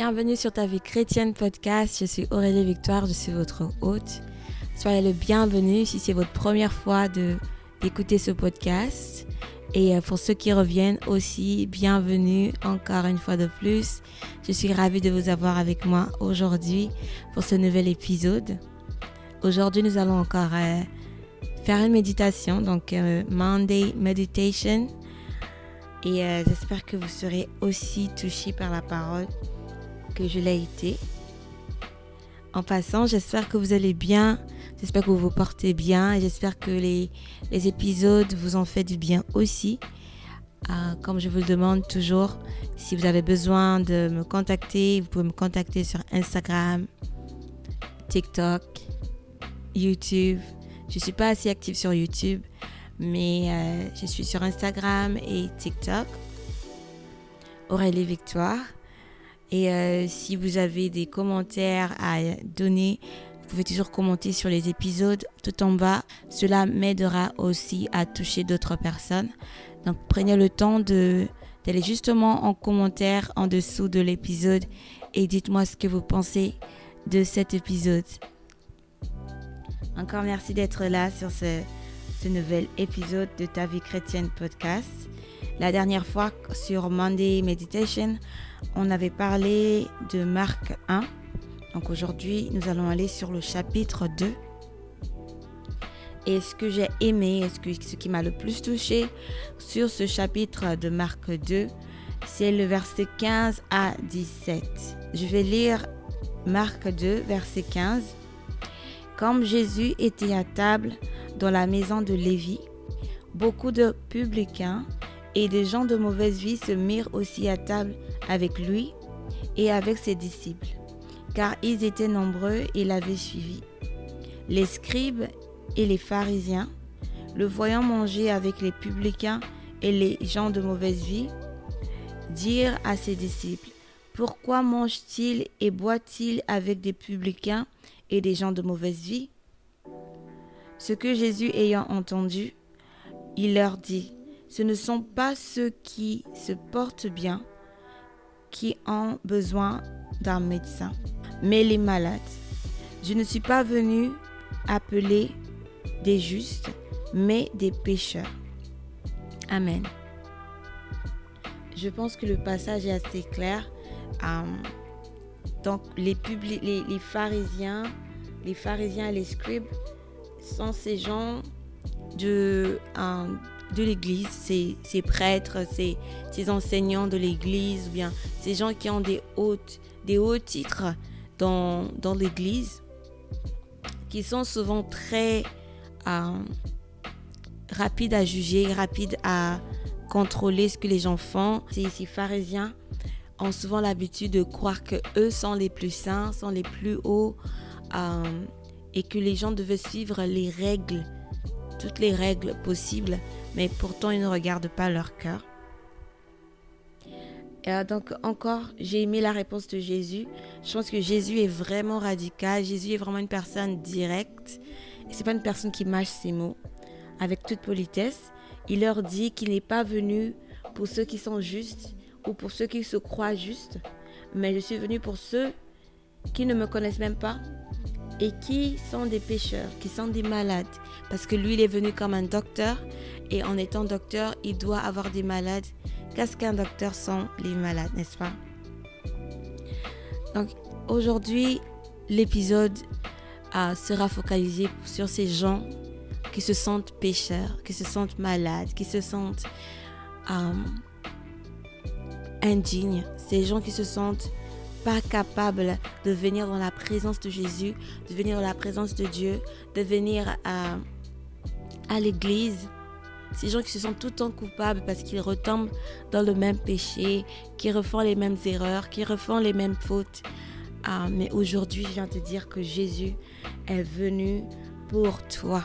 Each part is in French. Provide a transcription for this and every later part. Bienvenue sur Ta Vie Chrétienne Podcast, je suis Aurélie Victoire, je suis votre hôte. Soyez le bienvenu si c'est votre première fois d'écouter ce podcast. Et pour ceux qui reviennent aussi, bienvenue encore une fois de plus. Je suis ravie de vous avoir avec moi aujourd'hui pour ce nouvel épisode. Aujourd'hui, nous allons encore faire une méditation, donc Monday Meditation. Et j'espère que vous serez aussi touchés par la parole que je l'ai été. En passant, j'espère que vous allez bien, j'espère que vous vous portez bien et j'espère que les épisodes vous ont fait du bien aussi. Comme je vous le demande toujours, si vous avez besoin de me contacter, vous pouvez me contacter sur Instagram, TikTok, YouTube. Je ne suis pas assez active sur YouTube, mais je suis sur Instagram et TikTok, Aurélie Victoire. Et si vous avez des commentaires à donner, vous pouvez toujours commenter sur les épisodes tout en bas. Cela m'aidera aussi à toucher d'autres personnes. Donc prenez le temps d'aller justement en commentaire en dessous de l'épisode et dites-moi ce que vous pensez de cet épisode. Encore merci d'être là sur ce nouvel épisode de Ta Vie Chrétienne Podcast. La dernière fois sur Monday Meditation, on avait parlé de Marc 1. Donc aujourd'hui, nous allons aller sur le chapitre 2. Et ce que j'ai aimé, ce qui m'a le plus touché sur ce chapitre de Marc 2, c'est le verset 15 à 17. Je vais lire Marc 2, verset 15. Comme Jésus était à table dans la maison de Lévi, beaucoup de publicains et des gens de mauvaise vie se mirent aussi à table avec lui et avec ses disciples, car ils étaient nombreux et l'avaient suivi. Les scribes et les pharisiens, le voyant manger avec les publicains et les gens de mauvaise vie, dirent à ses disciples, « Pourquoi mange-t-il et boit-il avec des publicains et des gens de mauvaise vie ?» Ce que Jésus ayant entendu, il leur dit, « Ce ne sont pas ceux qui se portent bien qui ont besoin d'un médecin, mais les malades. Je ne suis pas venu appeler des justes, mais des pécheurs. » Amen. Je pense que le passage est assez clair. Donc les pharisiens et les scribes sont ces gens de l'église, ces prêtres, ces enseignants de l'église, ou bien ces gens qui ont des hauts titres dans l'église, qui sont souvent très rapides à juger, rapides à contrôler ce que les gens font. Ces pharisiens ont souvent l'habitude de croire que eux sont les plus saints, sont les plus hauts, et que les gens devaient suivre les règles, toutes les règles possibles, mais pourtant ils ne regardent pas leur cœur. Donc encore, j'ai aimé la réponse de Jésus. Je pense que Jésus est vraiment radical, Jésus est vraiment une personne directe. C'est pas une personne qui mâche ses mots. Avec toute politesse, il leur dit qu'il n'est pas venu pour ceux qui sont justes, ou pour ceux qui se croient justes, mais je suis venu pour ceux qui ne me connaissent même pas et qui sont des pécheurs, qui sont des malades, parce que lui il est venu comme un docteur et en étant docteur il doit avoir des malades. Qu'est-ce qu'un docteur sans les malades, n'est-ce pas? Donc aujourd'hui l'épisode sera focalisé sur ces gens qui se sentent pécheurs, qui se sentent malades, qui se sentent indignes, ces gens qui se sentent pas capables de venir dans la présence de Jésus, de venir dans la présence de Dieu, de venir à l'église, ces gens qui se sentent tout le temps coupables parce qu'ils retombent dans le même péché, qui refont les mêmes erreurs, qui refont les mêmes fautes. Mais aujourd'hui, je viens te dire que Jésus est venu pour toi.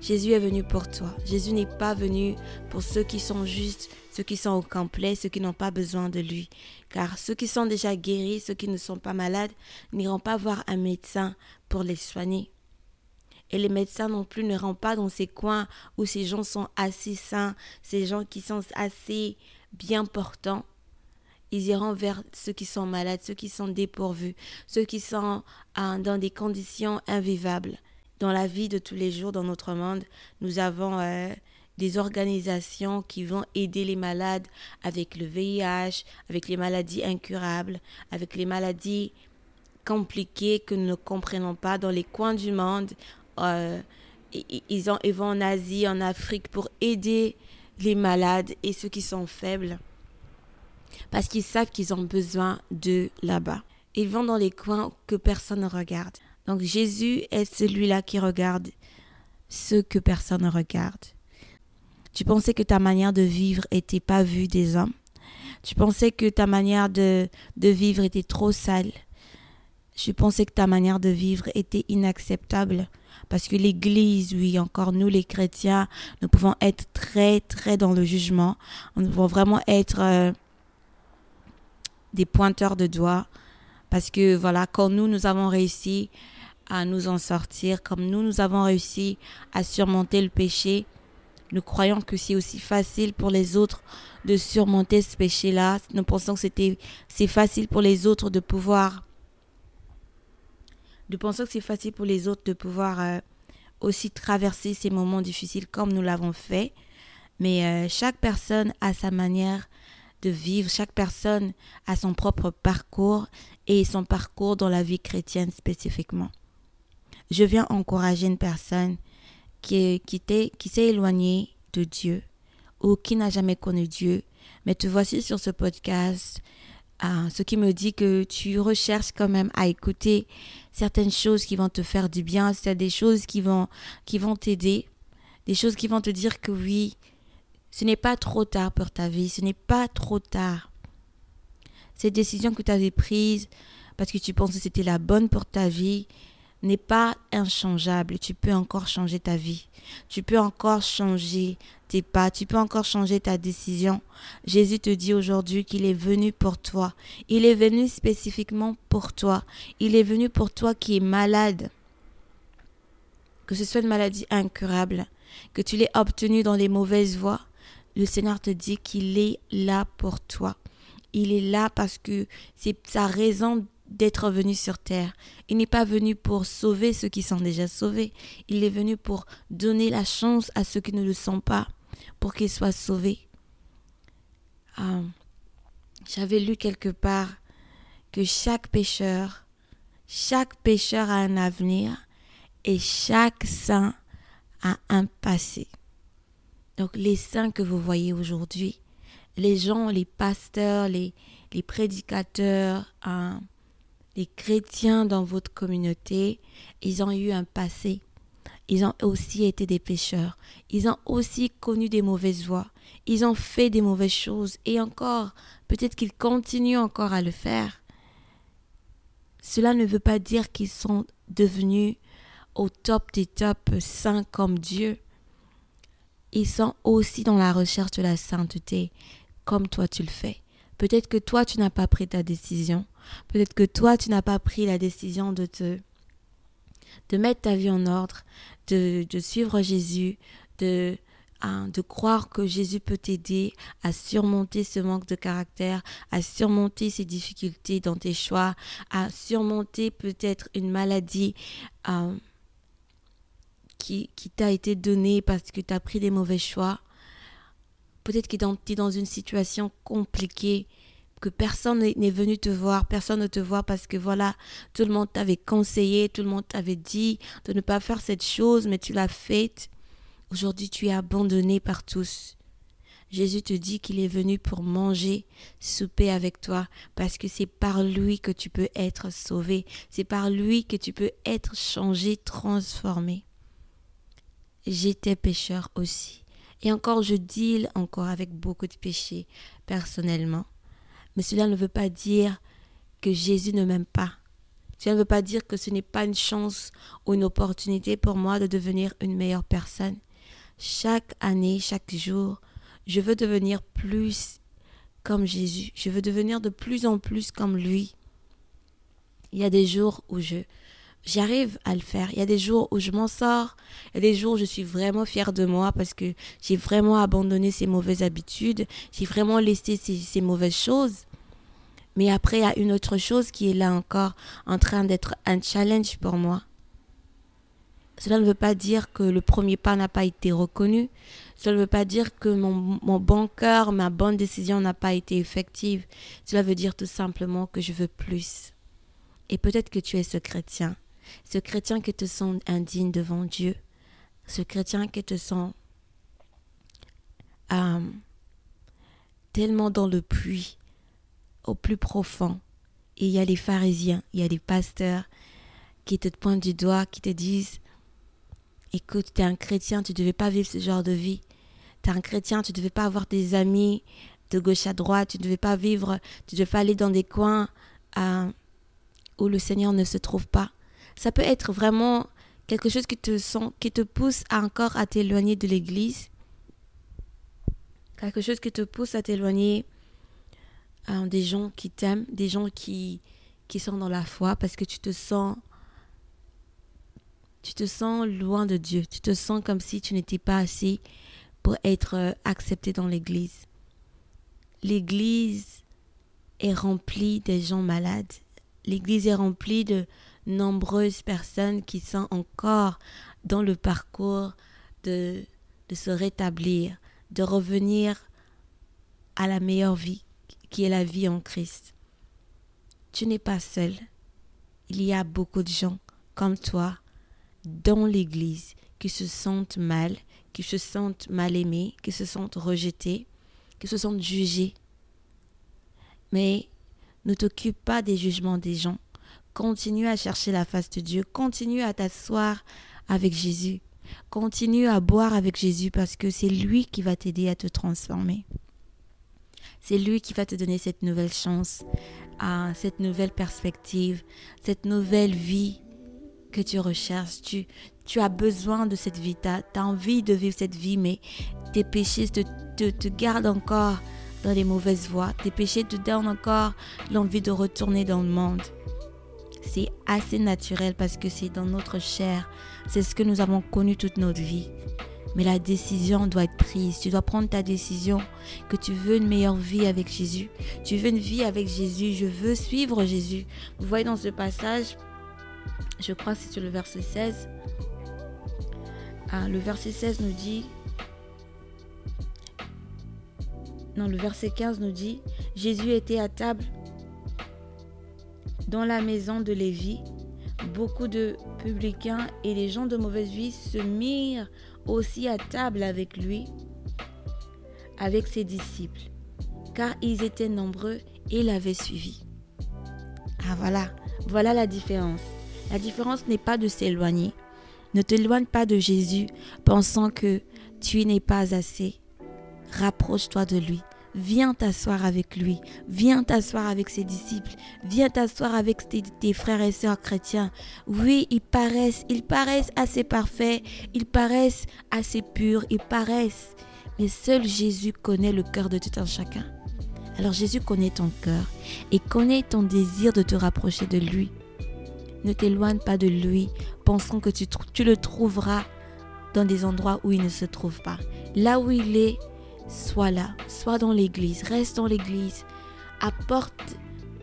Jésus est venu pour toi. Jésus n'est pas venu pour ceux qui sont justes, ceux qui sont au complet, ceux qui n'ont pas besoin de lui. Car ceux qui sont déjà guéris, ceux qui ne sont pas malades, n'iront pas voir un médecin pour les soigner. Et les médecins non plus ne rentrent pas dans ces coins où ces gens sont assez sains, ces gens qui sont assez bien portants. ils iront vers ceux qui sont malades, ceux qui sont dépourvus, ceux qui sont dans des conditions invivables. Dans la vie de tous les jours, dans notre monde, nous avons des organisations qui vont aider les malades avec le VIH, avec les maladies incurables, avec les maladies compliquées que nous ne comprenons pas dans les coins du monde. Ils vont en Asie, en Afrique pour aider les malades et ceux qui sont faibles parce qu'ils savent qu'ils ont besoin d'eux là-bas. Ils vont dans les coins que personne ne regarde. Donc Jésus est celui-là qui regarde ceux que personne ne regarde. Tu pensais que ta manière de vivre n'était pas vue des hommes. Tu pensais que ta manière de vivre était trop sale. Je pensais que ta manière de vivre était inacceptable. Parce que l'Église, oui, encore nous les chrétiens, nous pouvons être très, très dans le jugement. Nous pouvons vraiment être des pointeurs de doigts. Parce que voilà, quand nous avons réussi à nous en sortir, comme nous avons réussi à surmonter le péché, nous croyons que c'est aussi facile pour les autres de surmonter ce péché-là. Nous pensons que c'est facile pour les autres de pouvoir aussi traverser ces moments difficiles comme nous l'avons fait. Mais chaque personne a sa manière de vivre, chaque personne a son propre parcours et son parcours dans la vie chrétienne spécifiquement. Je viens encourager une personne qui s'est éloignée de Dieu ou qui n'a jamais connu Dieu. Mais te voici sur ce podcast. Ce qui me dit que tu recherches quand même à écouter certaines choses qui vont te faire du bien, c'est des choses qui vont t'aider, des choses qui vont te dire que oui, ce n'est pas trop tard pour ta vie, ce n'est pas trop tard. Cette décision que tu avais prise parce que tu pensais que c'était la bonne pour ta vie n'est pas inchangeable. Tu peux encore changer ta vie, tu peux encore changer tes pas, tu peux encore changer ta décision. Jésus te dit aujourd'hui qu'il est venu pour toi. Il est venu spécifiquement pour toi. Il est venu pour toi qui es malade. Que ce soit une maladie incurable, que tu l'aies obtenue dans les mauvaises voies, le Seigneur te dit qu'il est là pour toi. Il est là parce que c'est sa raison d'être venu sur terre. Il n'est pas venu pour sauver ceux qui sont déjà sauvés. Il est venu pour donner la chance à ceux qui ne le sont pas, pour qu'ils soient sauvés. J'avais lu quelque part que chaque pécheur a un avenir et chaque saint a un passé. Donc les saints que vous voyez aujourd'hui, les gens, les pasteurs, les prédicateurs, les chrétiens dans votre communauté, ils ont eu un passé. Ils ont aussi été des pécheurs. Ils ont aussi connu des mauvaises voies. Ils ont fait des mauvaises choses. Et encore, peut-être qu'ils continuent encore à le faire. Cela ne veut pas dire qu'ils sont devenus au top des tops saints comme Dieu. Ils sont aussi dans la recherche de la sainteté, comme toi tu le fais. Peut-être que toi, tu n'as pas pris ta décision. Peut-être que toi, tu n'as pas pris la décision de mettre ta vie en ordre, de suivre Jésus, de croire que Jésus peut t'aider à surmonter ce manque de caractère, à surmonter ces difficultés dans tes choix, à surmonter peut-être une maladie qui t'a été donnée parce que tu as pris des mauvais choix. Peut-être que tu es dans une situation compliquée, que personne n'est venu te voir, personne ne te voit parce que voilà, tout le monde t'avait conseillé, tout le monde t'avait dit de ne pas faire cette chose, mais tu l'as faite. Aujourd'hui, tu es abandonné par tous. Jésus te dit qu'il est venu pour manger, souper avec toi, parce que c'est par lui que tu peux être sauvé, c'est par lui que tu peux être changé, transformé. J'étais pécheur aussi. Et encore, je deal encore avec beaucoup de péchés personnellement. Mais cela ne veut pas dire que Jésus ne m'aime pas. Cela ne veut pas dire que ce n'est pas une chance ou une opportunité pour moi de devenir une meilleure personne. Chaque année, chaque jour, je veux devenir plus comme Jésus. Je veux devenir de plus en plus comme lui. Il y a des jours où j'arrive à le faire. Il y a des jours où je m'en sors. Il y a des jours où je suis vraiment fière de moi parce que j'ai vraiment abandonné ces mauvaises habitudes. J'ai vraiment laissé ces mauvaises choses. Mais après, il y a une autre chose qui est là encore en train d'être un challenge pour moi. Cela ne veut pas dire que le premier pas n'a pas été reconnu. Cela ne veut pas dire que mon bon cœur, ma bonne décision n'a pas été effective. Cela veut dire tout simplement que je veux plus. Et peut-être que tu es ce chrétien qui te sent indigne devant Dieu, ce chrétien qui te sent tellement dans le puits, au plus profond. Et il y a les pharisiens, il y a les pasteurs qui te pointent du doigt, qui te disent « Écoute, t'es un chrétien, tu ne devais pas vivre ce genre de vie. T'es un chrétien, tu ne devais pas avoir des amis de gauche à droite, tu ne devais pas vivre, tu ne devais pas aller dans des coins où le Seigneur ne se trouve pas. » Ça peut être vraiment quelque chose qui te pousse encore à t'éloigner de l'Église, quelque chose qui te pousse à t'éloigner des gens qui t'aiment, des gens qui sont dans la foi, parce que tu te sens loin de Dieu, tu te sens comme si tu n'étais pas assis pour être accepté dans l'Église. L'Église est remplie des gens malades, l'Église est remplie de nombreuses personnes qui sont encore dans le parcours de se rétablir, de revenir à la meilleure vie, qui est la vie en Christ. Tu n'es pas seul. Il y a beaucoup de gens comme toi dans l'Église qui se sentent mal, qui se sentent mal aimés, qui se sentent rejetés, qui se sentent jugés. Mais ne t'occupe pas des jugements des gens. Continue à chercher la face de Dieu. Continue à t'asseoir avec Jésus. Continue à boire avec Jésus parce que c'est lui qui va t'aider à te transformer. C'est lui qui va te donner cette nouvelle chance, cette nouvelle perspective, cette nouvelle vie que tu recherches. Tu as besoin de cette vie. Tu as envie de vivre cette vie, mais tes péchés te gardent encore dans les mauvaises voies. Tes péchés te donnent encore l'envie de retourner dans le monde. C'est assez naturel parce que c'est dans notre chair. C'est ce que nous avons connu toute notre vie. Mais la décision doit être prise. Tu dois prendre ta décision que tu veux une meilleure vie avec Jésus. Tu veux une vie avec Jésus. Je veux suivre Jésus. Vous voyez dans ce passage, je crois que c'est sur le verset 16. Le verset 16 nous dit... Non, le verset 15 nous dit « Jésus était à table » dans la maison de Lévi, beaucoup de publicains et les gens de mauvaise vie se mirent aussi à table avec lui, avec ses disciples, car ils étaient nombreux et l'avaient suivi. » Ah voilà la différence. La différence n'est pas de s'éloigner. Ne t'éloigne pas de Jésus pensant que tu n'es pas assez. Rapproche-toi de lui. Viens t'asseoir avec lui, viens t'asseoir avec ses disciples, viens t'asseoir avec tes frères et sœurs chrétiens. Oui, ils paraissent assez parfaits, ils paraissent assez purs, mais seul Jésus connaît le cœur de tout un chacun. Alors Jésus connaît ton cœur et connaît ton désir de te rapprocher de lui. Ne t'éloigne pas de lui, pensant que tu le trouveras dans des endroits où il ne se trouve pas. Là où il est, sois là, sois dans l'église, reste dans l'église, apporte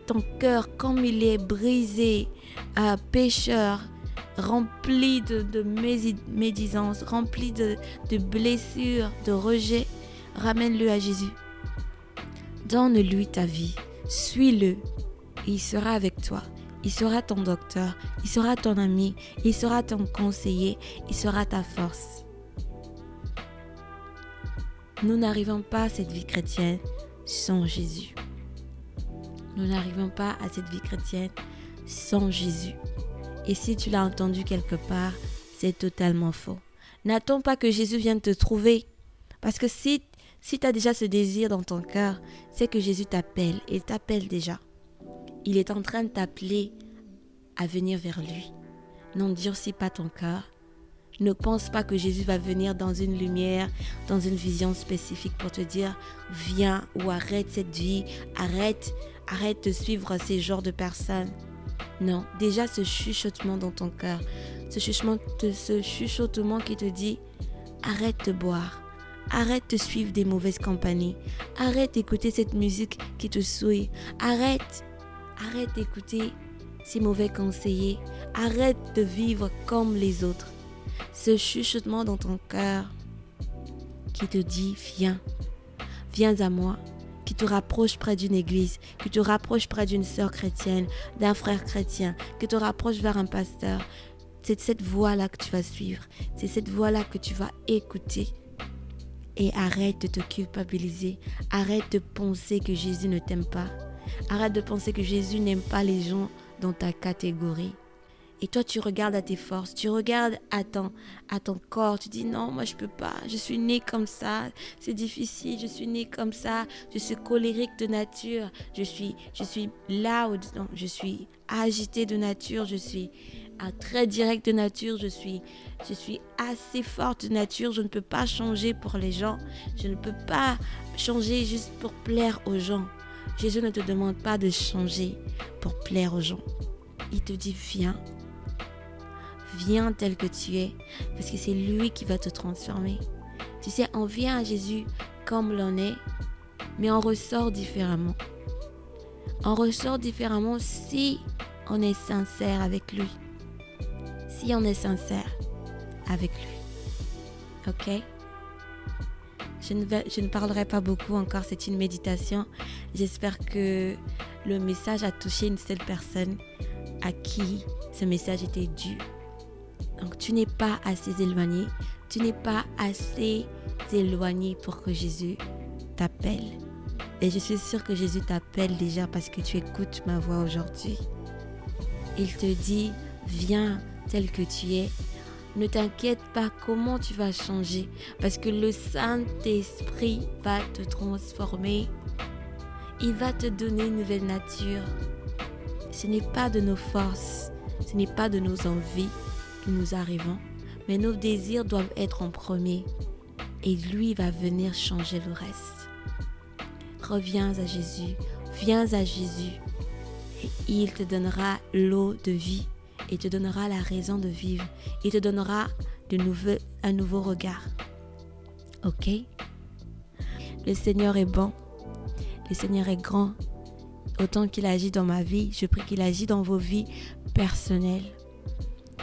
ton cœur comme il est brisé, pécheur, rempli de médisance, rempli de blessures, de rejets, ramène-le à Jésus. Donne-lui ta vie, suis-le et il sera avec toi. Il sera ton docteur, il sera ton ami, il sera ton conseiller, il sera ta force. Nous n'arrivons pas à cette vie chrétienne sans Jésus. Nous n'arrivons pas à cette vie chrétienne sans Jésus. Et si tu l'as entendu quelque part, c'est totalement faux. N'attends pas que Jésus vienne te trouver. Parce que si tu as déjà ce désir dans ton cœur, c'est que Jésus t'appelle. Il t'appelle déjà. Il est en train de t'appeler à venir vers lui. N'endurcis pas ton cœur. Ne pense pas que Jésus va venir dans une lumière, dans une vision spécifique pour te dire « Viens » ou « Arrête cette vie, arrête de suivre ces genres de personnes. » Non, déjà ce chuchotement dans ton cœur, ce chuchotement qui te dit « Arrête de boire, Arrête de suivre des mauvaises compagnies. Arrête d'écouter cette musique qui te souille. Arrête d'écouter ces mauvais conseillers. Arrête de vivre comme les autres. Ce chuchotement dans ton cœur qui te dit « Viens, viens à moi », qui te rapproche près d'une église, qui te rapproche près d'une sœur chrétienne, d'un frère chrétien, qui te rapproche vers un pasteur. C'est cette voie-là que tu vas suivre. C'est cette voie-là que tu vas écouter. Et arrête de te culpabiliser. Arrête de penser que Jésus ne t'aime pas. Arrête de penser que Jésus n'aime pas les gens dans ta catégorie. Et toi, tu regardes à tes forces, tu regardes à ton corps, tu dis non, moi je peux pas, je suis née comme ça, c'est difficile, je suis née comme ça, je suis colérique de nature, je suis loud, non, je suis agitée de nature, je suis très directe de nature, je suis assez forte de nature, je ne peux pas changer pour les gens, je ne peux pas changer juste pour plaire aux gens. Jésus ne te demande pas de changer pour plaire aux gens. Il te dit viens. Viens tel que tu es, parce que c'est lui qui va te transformer. Tu sais, on vient à Jésus comme l'on est, mais on ressort différemment. On ressort différemment si on est sincère avec lui. Si on est sincère avec lui. Ok? Je ne parlerai pas beaucoup encore, c'est une méditation. J'espère que le message a touché une seule personne à qui ce message était dû. Donc, tu n'es pas assez éloigné. Tu n'es pas assez éloigné pour que Jésus t'appelle. Et je suis sûre que Jésus t'appelle déjà parce que tu écoutes ma voix aujourd'hui. Il te dit, viens tel que tu es. Ne t'inquiète pas comment tu vas changer parce que le Saint-Esprit va te transformer. Il va te donner une nouvelle nature. Ce n'est pas de nos forces, ce n'est pas de nos envies que nous arrivons, mais nos désirs doivent être en premier et lui va venir changer le reste. Reviens à Jésus, viens à Jésus et il te donnera l'eau de vie, il te donnera la raison de vivre, il te donnera un nouveau regard. Ok? Le Seigneur est bon, le Seigneur est grand. Autant qu'il agit dans ma vie, je prie qu'il agit dans vos vies personnelles.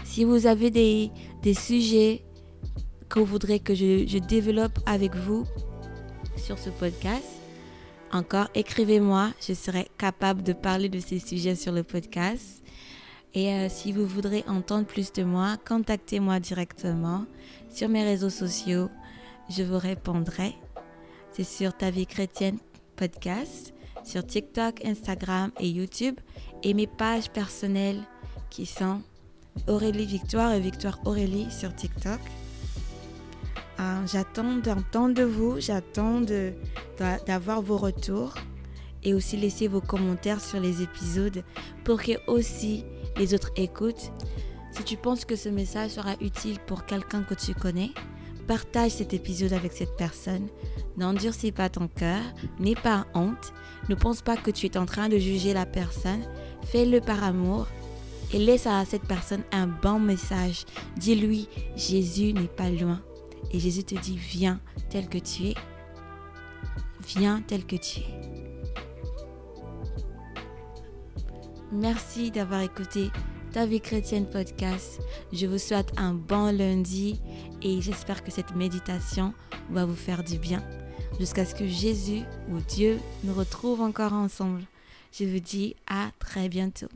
Si vous avez des sujets que vous voudrez que je développe avec vous sur ce podcast, encore écrivez-moi, je serai capable de parler de ces sujets sur le podcast. Et si vous voudrez entendre plus de moi, contactez-moi directement sur mes réseaux sociaux, je vous répondrai. C'est sur Ta Vie Chrétienne Podcast, sur TikTok, Instagram et YouTube, et mes pages personnelles qui sont Aurélie Victoire et Victoire Aurélie sur TikTok. J'attends d'entendre de vous, j'attends d'avoir vos retours et aussi laisser vos commentaires sur les épisodes pour que aussi les autres écoutent. Si tu penses que ce message sera utile pour quelqu'un que tu connais, partage cet épisode avec cette personne. N'endurcis pas ton cœur, n'aie pas honte, ne pense pas que tu es en train de juger la personne, fais-le par amour et laisse à cette personne un bon message. Dis-lui, Jésus n'est pas loin et Jésus te dit, viens tel que tu es, viens tel que tu es. Merci d'avoir écouté Ta Vie Chrétienne Podcast. Je vous souhaite un bon lundi et j'espère que cette méditation va vous faire du bien. Jusqu'à ce que Jésus ou Dieu nous retrouve encore ensemble. Je vous dis à très bientôt.